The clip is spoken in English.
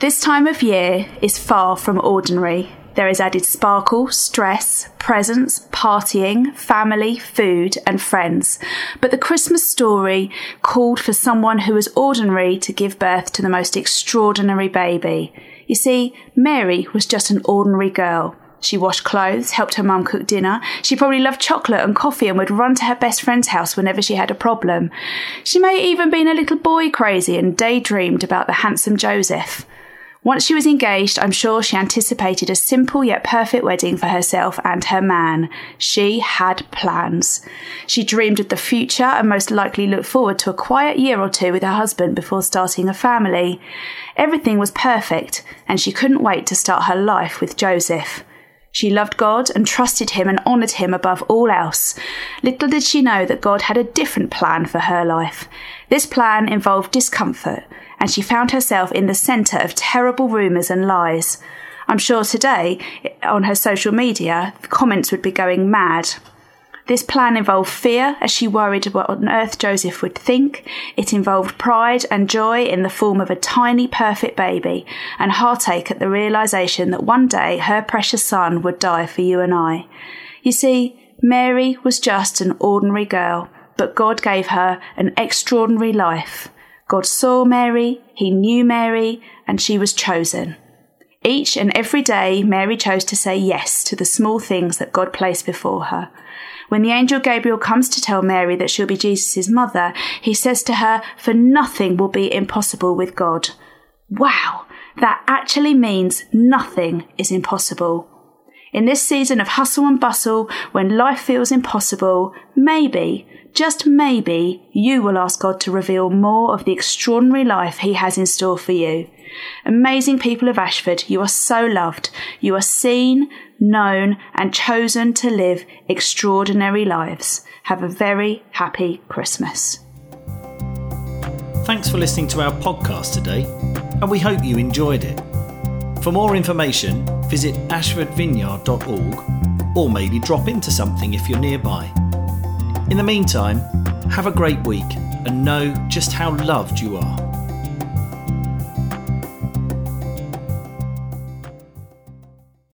This time of year is far from ordinary. There is added sparkle, stress, presents, partying, family, food and friends. But the Christmas story called for someone who was ordinary to give birth to the most extraordinary baby. You see, Mary was just an ordinary girl. She washed clothes, helped her mum cook dinner. She probably loved chocolate and coffee and would run to her best friend's house whenever she had a problem. She may have even been a little boy crazy and daydreamed about the handsome Joseph. Once she was engaged, I'm sure she anticipated a simple yet perfect wedding for herself and her man. She had plans. She dreamed of the future and most likely looked forward to a quiet year or two with her husband before starting a family. Everything was perfect, and she couldn't wait to start her life with Joseph. She loved God and trusted him and honoured him above all else. Little did she know that God had a different plan for her life. This plan involved discomfort, and she found herself in the centre of terrible rumours and lies. I'm sure today, on her social media, the comments would be going mad. This plan involved fear, as she worried what on earth Joseph would think. It involved pride and joy in the form of a tiny, perfect baby, and heartache at the realisation that one day her precious son would die for you and I. You see, Mary was just an ordinary girl, but God gave her an extraordinary life. God saw Mary, he knew Mary, and she was chosen. Each and every day, Mary chose to say yes to the small things that God placed before her. When the angel Gabriel comes to tell Mary that she'll be Jesus' mother, he says to her, "For nothing will be impossible with God." Wow, that actually means nothing is impossible. In this season of hustle and bustle, when life feels impossible, maybe, just maybe, you will ask God to reveal more of the extraordinary life he has in store for you. Amazing people of Ashford, you are so loved. You are seen, known and chosen to live extraordinary lives. Have a very happy Christmas. Thanks for listening to our podcast today, and we hope you enjoyed it. For more information, visit ashfordvineyard.org, or maybe drop into something if you're nearby. In the meantime, have a great week and know just how loved you are.